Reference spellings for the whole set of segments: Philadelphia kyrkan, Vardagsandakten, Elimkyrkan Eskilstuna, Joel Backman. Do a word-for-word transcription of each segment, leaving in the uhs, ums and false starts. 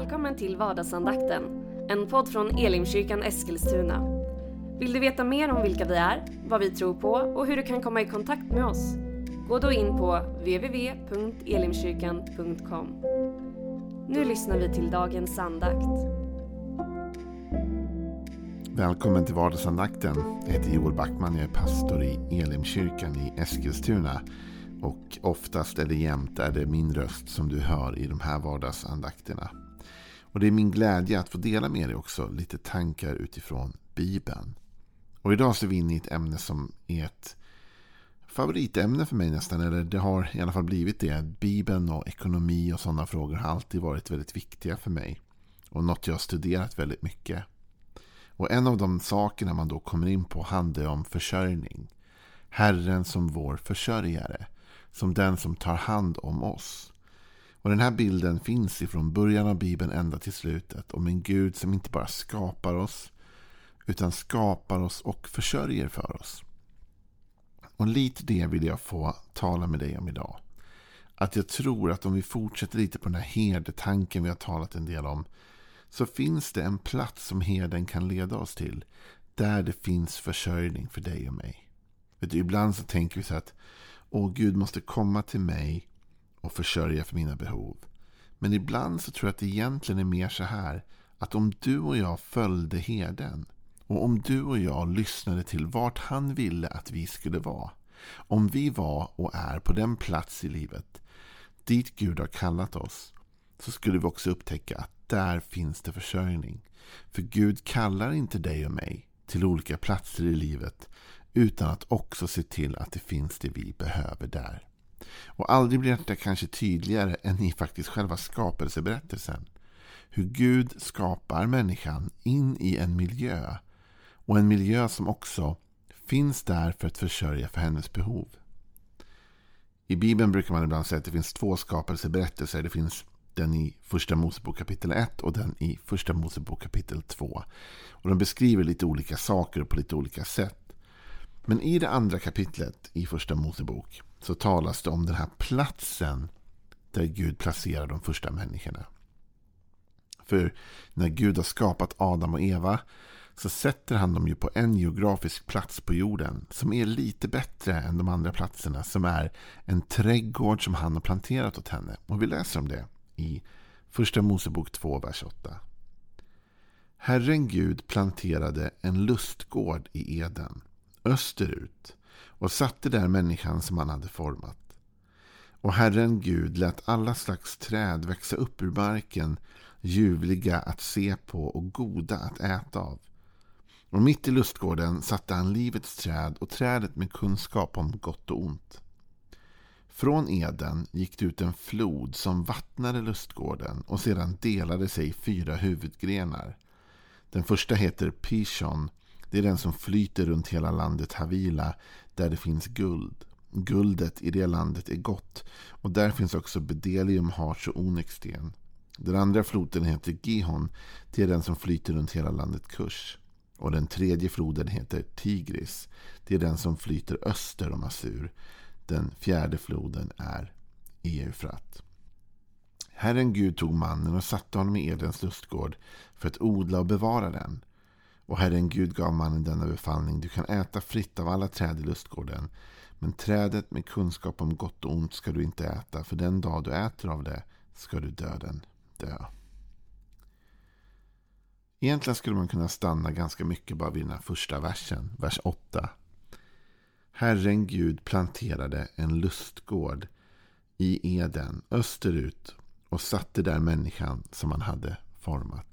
Välkommen till Vardagsandakten, en podd från Elimkyrkan Eskilstuna. Vill du veta mer om vilka vi är, vad vi tror på och hur du kan komma i kontakt med oss? Gå då in på w w w punkt elimkyrkan punkt com. Nu lyssnar vi till dagens andakt. Välkommen till Vardagsandakten. Jag heter Joel Backman, jag är pastor i Elimkyrkan i Eskilstuna. Och oftast eller jämt är det min röst som du hör i de här vardagsandakterna. Och det är min glädje att få dela med dig också lite tankar utifrån Bibeln. Och idag ser vi in i ett ämne som är ett favoritämne för mig nästan. Eller det har i alla fall blivit det. Bibeln och ekonomi och sådana frågor har alltid varit väldigt viktiga för mig. Och något jag har studerat väldigt mycket. Och en av de sakerna man då kommer in på handlar om försörjning. Herren som vår försörjare. Som den som tar hand om oss. Och den här bilden finns ifrån början av Bibeln ända till slutet. Om en Gud som inte bara skapar oss. Utan skapar oss och försörjer för oss. Och lite det vill jag få tala med dig om idag. Att jag tror att om vi fortsätter lite på den här herdetanken vi har talat en del om. Så finns det en plats som herden kan leda oss till. Där det finns försörjning för dig och mig. Vet du, ibland så tänker vi så att åh, Gud måste komma till mig och försörja för mina behov. Men ibland så tror jag att det egentligen är mer så här. Att om du och jag följde herden. Och om du och jag lyssnade till vart han ville att vi skulle vara. Om vi var och är på den plats i livet dit Gud har kallat oss. Så skulle vi också upptäcka att där finns det försörjning. För Gud kallar inte dig och mig till olika platser i livet. Utan att också se till att det finns det vi behöver där. Och aldrig blir det kanske tydligare än i faktiskt själva skapelseberättelsen. Hur Gud skapar människan in i en miljö. Och en miljö som också finns där för att försörja för hennes behov. I Bibeln brukar man ibland säga att det finns två skapelseberättelser. Det finns den i Första Mosebok kapitel ett och den i Första Mosebok kapitel två. Och de beskriver lite olika saker på lite olika sätt. Men i det andra kapitlet i Första Mosebok så talas det om den här platsen där Gud placerar de första människorna. För när Gud har skapat Adam och Eva så sätter han dem ju på en geografisk plats på jorden som är lite bättre än de andra platserna, som är en trädgård som han har planterat åt henne. Och vi läser om det i Första Mosebok två, vers åtta. Herren Gud planterade en lustgård i Eden österut och satte där människan som han hade format. Och Herren Gud lät alla slags träd växa upp ur marken, ljuvliga att se på och goda att äta av. Och mitt i lustgården satte han livets träd och trädet med kunskap om gott och ont. Från Eden gick det ut en flod som vattnade lustgården och sedan delade sig i fyra huvudgrenar. Den första heter Pishon. Det är den som flyter runt hela landet Havila, där det finns guld. Guldet i det landet är gott, och där finns också bedelium, harts och onyxsten. Den andra floden heter Gihon, det är den som flyter runt hela landet Kush. Och den tredje floden heter Tigris, det är den som flyter öster om Assur. Den fjärde floden är Eufrat. Herren Gud tog mannen och satte honom i Edens lustgård för att odla och bevara den. Och Herren Gud gav mannen denna befallning: du kan äta fritt av alla träd i lustgården, men trädet med kunskap om gott och ont ska du inte äta, för den dag du äter av det ska du döden dö. Egentligen skulle man kunna stanna ganska mycket bara vid den här första versen, vers åtta. Herren Gud planterade en lustgård i Eden österut och satte där människan som han hade format.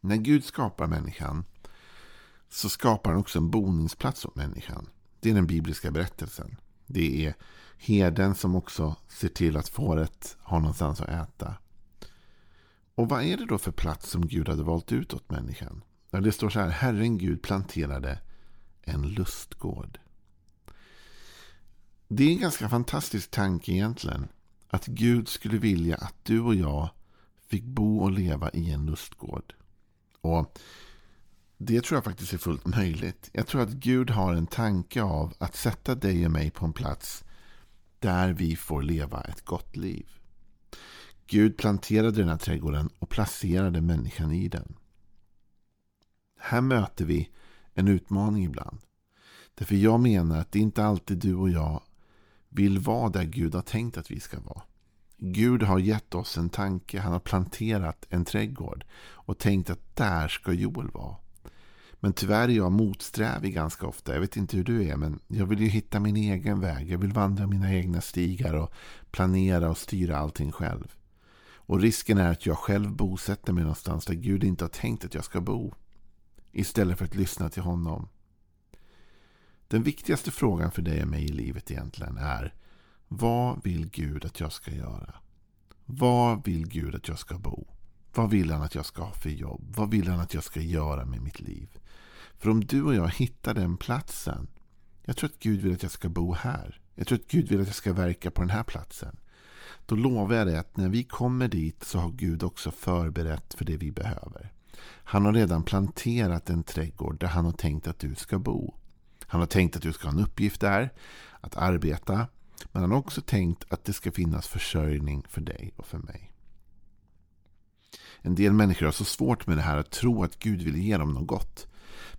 När Gud skapar människan så skapar han också en boningsplats åt människan. Det är den bibliska berättelsen. Det är herden som också ser till att fåret har någonstans att äta. Och vad är det då för plats som Gud hade valt ut åt människan? Det står så här: Herren Gud planterade en lustgård. Det är en ganska fantastisk tanke egentligen. Att Gud skulle vilja att du och jag fick bo och leva i en lustgård. Och det tror jag faktiskt är fullt möjligt. Jag tror att Gud har en tanke av att sätta dig och mig på en plats där vi får leva ett gott liv. Gud planterade den här trädgården och placerade människan i den. Här möter vi en utmaning ibland. Därför jag menar att det inte alltid du och jag vill vara där Gud har tänkt att vi ska vara. Gud har gett oss en tanke, han har planterat en trädgård och tänkt att där ska Joel vara. Men tyvärr är jag motsträvig ganska ofta. Jag vet inte hur du är, men jag vill ju hitta min egen väg. Jag vill vandra mina egna stigar och planera och styra allting själv. Och risken är att jag själv bosätter mig någonstans där Gud inte har tänkt att jag ska bo. Istället för att lyssna till honom. Den viktigaste frågan för dig och mig i livet egentligen är: vad vill Gud att jag ska göra? Vad vill Gud att jag ska bo? Vad vill han att jag ska ha för jobb? Vad vill han att jag ska göra med mitt liv? För om du och jag hittar den platsen, jag tror att Gud vill att jag ska bo här. Jag tror att Gud vill att jag ska verka på den här platsen. Då lovar jag dig att när vi kommer dit så har Gud också förberett för det vi behöver. Han har redan planterat en trädgård där han har tänkt att du ska bo. Han har tänkt att du ska ha en uppgift där, att arbeta. Men han har också tänkt att det ska finnas försörjning för dig och för mig. En del människor har så svårt med det här att tro att Gud vill ge dem något gott.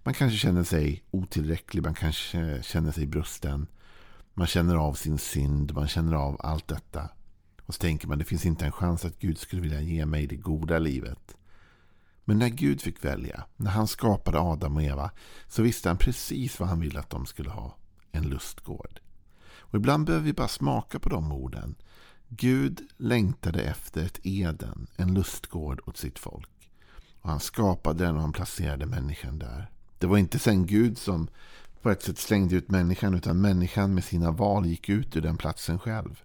Man kanske känner sig otillräcklig, man kanske känner sig brusten. Man känner av sin synd, man känner av allt detta. Och så tänker man, det finns inte en chans att Gud skulle vilja ge mig det goda livet. Men när Gud fick välja, när han skapade Adam och Eva, så visste han precis vad han ville att de skulle ha. En lustgård. Och ibland behöver vi bara smaka på de orden. Gud längtade efter ett Eden, en lustgård åt sitt folk. Och han skapade den och han placerade människan där. Det var inte sen Gud som på ett sätt slängde ut människan, utan människan med sina val gick ut ur den platsen själv.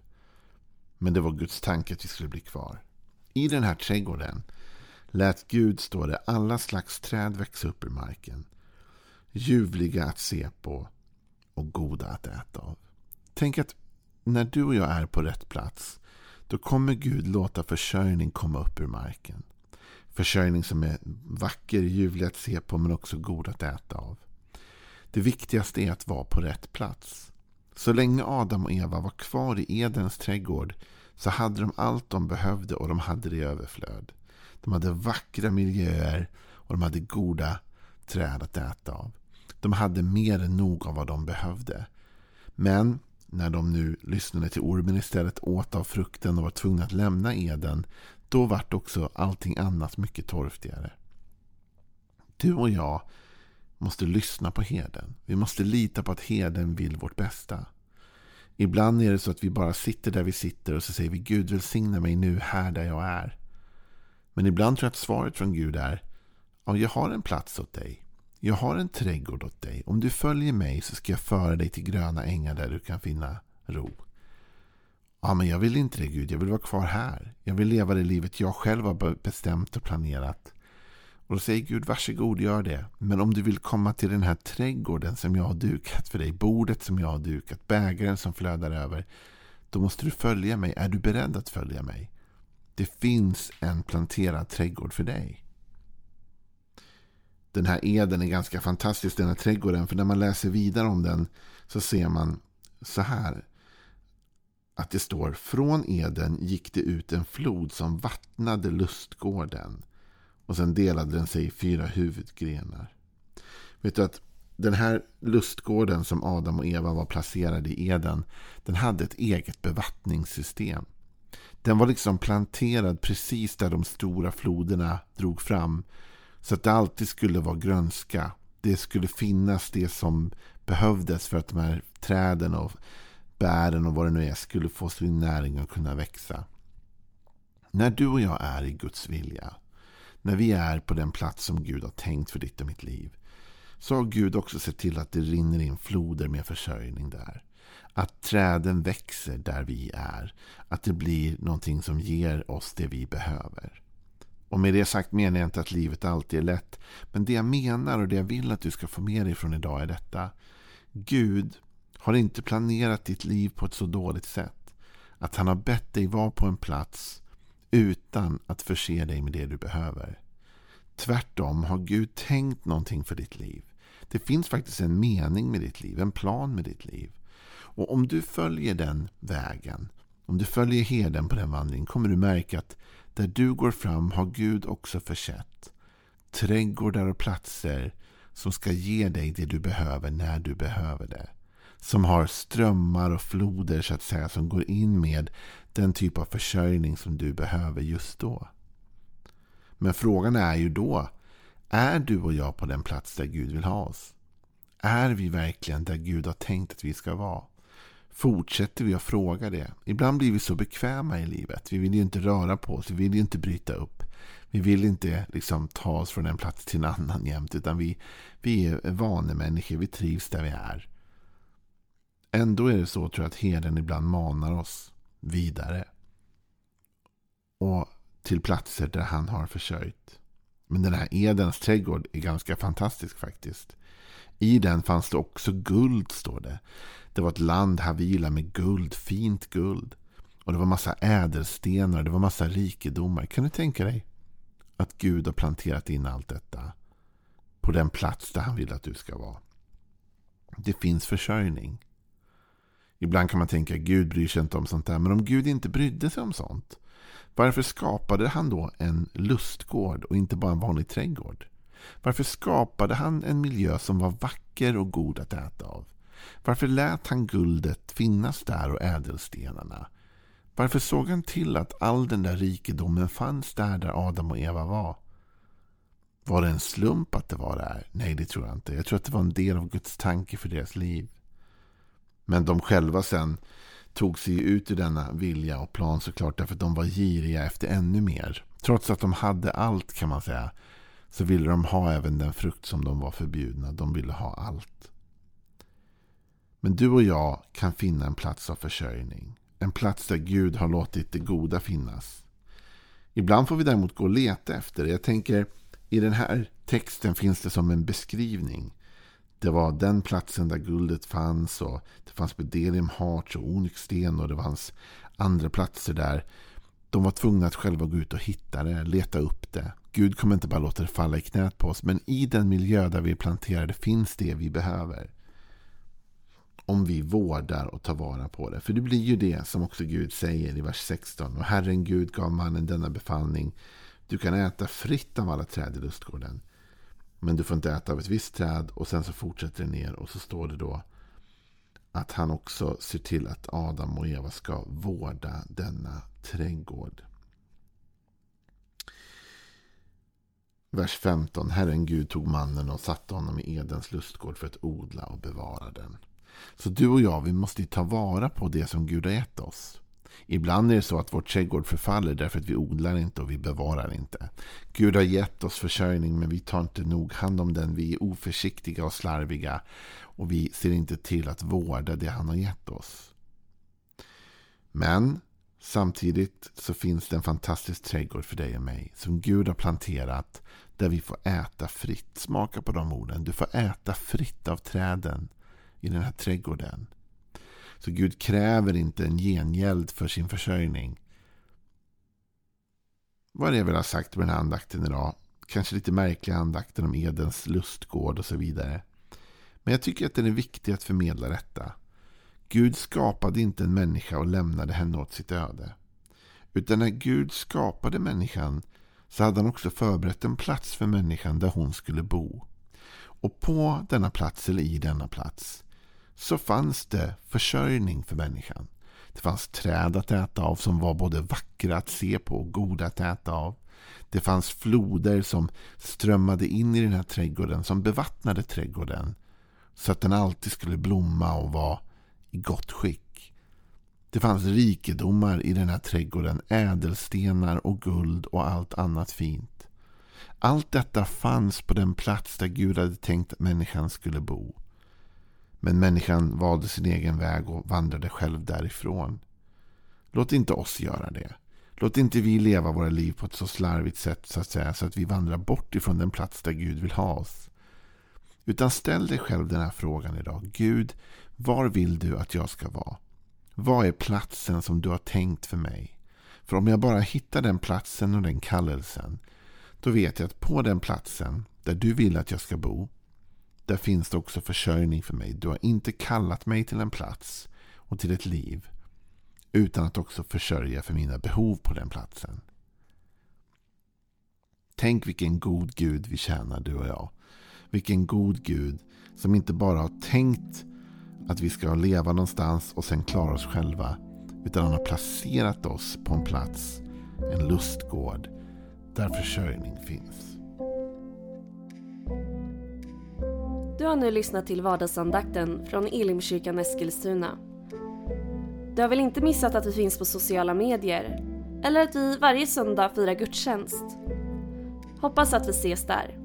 Men det var Guds tanke att vi skulle bli kvar. I den här trädgården lät Gud, står det, alla slags träd växa upp i marken. Ljuvliga att se på och goda att äta av. Tänk att när du och jag är på rätt plats, då kommer Gud låta försörjning komma upp ur marken. Försörjning som är vacker, ljuvlig att se på, men också god att äta av. Det viktigaste är att vara på rätt plats. Så länge Adam och Eva var kvar i Edens trädgård så hade de allt de behövde och de hade det i överflöd. De hade vackra miljöer och de hade goda träd att äta av. De hade mer än nog av vad de behövde. Men när de nu lyssnade till ormen istället, åt av frukten och var tvungna att lämna Eden, då vart också allting annat mycket torftigare. Du och jag måste lyssna på herden. Vi måste lita på att herden vill vårt bästa. Ibland är det så att vi bara sitter där vi sitter och så säger vi: Gud, välsigna mig nu här där jag är. Men ibland tror jag att svaret från Gud är: ja, jag har en plats åt dig. Jag har en trädgård åt dig. Om du följer mig så ska jag föra dig till gröna ängar där du kan finna ro. Ja, men jag vill inte det, Gud. Jag vill vara kvar här. Jag vill leva det livet jag själv har bestämt och planerat. Och då säger Gud: varsågod, gör det. Men om du vill komma till den här trädgården som jag har dukat för dig, bordet som jag har dukat, bägaren som flödar över, då måste du följa mig. Är du beredd att följa mig? Det finns en planterad trädgård för dig. Den här Eden är ganska fantastisk, den här trädgården, för när man läser vidare om den så ser man så här att det står: från Eden gick det ut en flod som vattnade lustgården och sen delade den sig i fyra huvudgrenar. Vet du att den här lustgården som Adam och Eva var placerade i Eden, den hade ett eget bevattningssystem. Den var liksom planterad precis där de stora floderna drog fram. Så att det alltid skulle vara grönska. Det skulle finnas det som behövdes för att de här träden och bären och vad det nu är skulle få sin näring och kunna växa. När du och jag är i Guds vilja, när vi är på den plats som Gud har tänkt för ditt och mitt liv, så har Gud också sett till att det rinner in floder med försörjning där. Att träden växer där vi är. Att det blir någonting som ger oss det vi behöver. Och med det sagt menar jag inte att livet alltid är lätt. Men det jag menar och det jag vill att du ska få med dig från idag är detta: Gud har inte planerat ditt liv på ett så dåligt sätt att han har bett dig vara på en plats utan att förse dig med det du behöver. Tvärtom har Gud tänkt någonting för ditt liv. Det finns faktiskt en mening med ditt liv, en plan med ditt liv. Och om du följer den vägen, Om du följer herden på den vandringen kommer du märka att där du går fram har Gud också försett trädgårdar och platser som ska ge dig det du behöver när du behöver det. Som har strömmar och floder så att säga som går in med den typ av försörjning som du behöver just då. Men frågan är ju då, är du och jag på den plats där Gud vill ha oss? Är vi verkligen där Gud har tänkt att vi ska vara? Fortsätter vi att fråga det? Ibland blir vi så bekväma i livet. Vi vill ju inte röra på oss, vi vill ju inte bryta upp. Vi vill inte liksom ta oss från en plats till en annan jämt, utan vi, vi är vanemänniskor, vi trivs där vi är. Ändå är det så, tror jag, att herden ibland manar oss vidare. Och till platser där han har försörjt. Men den här Edens trädgård är ganska fantastisk faktiskt. I den fanns det också guld, står det. Det var ett land Havila med guld, fint guld. Och det var massa ädelstenar, det var massa rikedomar. Kan du tänka dig att Gud har planterat in allt detta på den plats där han vill att du ska vara? Det finns försörjning. Ibland kan man tänka att Gud bryr sig inte om sånt där. Men om Gud inte brydde sig om sånt, varför skapade han då en lustgård och inte bara en vanlig trädgård? Varför skapade han en miljö som var vacker och god att äta av? Varför lät han guldet finnas där och ädelstenarna? Varför såg han till att all den där rikedomen fanns där där Adam och Eva var? Var det en slump att det var där? Nej, det tror jag inte. Jag tror att det var en del av Guds tanke för deras liv. Men de själva sen tog sig ut i denna vilja och plan såklart, därför att de var giriga efter ännu mer. Trots att de hade allt, kan man säga, så ville de ha även den frukt som de var förbjudna. De ville ha allt. Men du och jag kan finna en plats av försörjning. En plats där Gud har låtit det goda finnas. Ibland får vi däremot gå och leta efter det. Jag tänker, i den här texten finns det som en beskrivning. Det var den platsen där guldet fanns, och det fanns bedelium, harts och onyxsten, och det fanns andra platser där. De var tvungna att själva gå ut och hitta det, leta upp det. Gud kommer inte bara låta det falla i knät på oss, men i den miljö där vi planterade finns det vi behöver. Om vi vårdar och tar vara på det. För det blir ju det som också Gud säger i vers sexton. Och Herren Gud gav mannen denna befallning. Du kan äta fritt av alla träd i lustgården, men du får inte äta av ett visst träd. Och sen så fortsätter det ner, och så står det då att han också ser till att Adam och Eva ska vårda denna trädgård. Vers femton. Herren Gud tog mannen och satte honom i Edens lustgård för att odla och bevara den. Så du och jag, vi måste ju ta vara på det som Gud har gett oss. Ibland är det så att vår trädgård förfaller därför att vi odlar inte och vi bevarar inte. Gud har gett oss försörjning, men vi tar inte nog hand om den. Vi är oförsiktiga och slarviga, och vi ser inte till att vårda det han har gett oss. Men samtidigt så finns det en fantastisk trädgård för dig och mig som Gud har planterat, där vi får äta fritt. Smaka på de orden. Du får äta fritt av träden i den här trädgården. Så Gud kräver inte en gengäld för sin försörjning. Vad är det jag vill ha sagt med den här andakten idag? Kanske lite märkliga andakten om Edens lustgård och så vidare. Men jag tycker att det är viktigt att förmedla detta. Gud skapade inte en människa och lämnade henne åt sitt öde. Utan när Gud skapade människan så hade han också förberett en plats för människan där hon skulle bo. Och på denna plats, eller i denna plats, så fanns det försörjning för människan. Det fanns träd att äta av som var både vackra att se på och goda att äta av. Det fanns floder som strömmade in i den här trädgården, som bevattnade trädgården så att den alltid skulle blomma och vara i gott skick. Det fanns rikedomar i den här trädgården, ädelstenar och guld och allt annat fint. Allt detta fanns på den plats där Gud hade tänkt att människan skulle bo. Men människan valde sin egen väg och vandrade själv därifrån. Låt inte oss göra det. Låt inte vi leva våra liv på ett så slarvigt sätt, så att säga, så att vi vandrar bort ifrån den plats där Gud vill ha oss. Utan ställ dig själv den här frågan idag. Gud, var vill du att jag ska vara? Vad är platsen som du har tänkt för mig? För om jag bara hittar den platsen och den kallelsen, då vet jag att på den platsen där du vill att jag ska bo, där finns det också försörjning för mig. Du har inte kallat mig till en plats och till ett liv utan att också försörja för mina behov på den platsen. Tänk vilken god Gud vi tjänar, du och jag. Vilken god Gud som inte bara har tänkt att vi ska leva någonstans och sen klara oss själva, utan han har placerat oss på en plats, en lustgård, där försörjning finns. Du har nu lyssnat till vardagsandakten från Elimkyrkan Eskilstuna. Du har väl inte missat att vi finns på sociala medier, eller att vi varje söndag firar gudstjänst? Hoppas att vi ses där.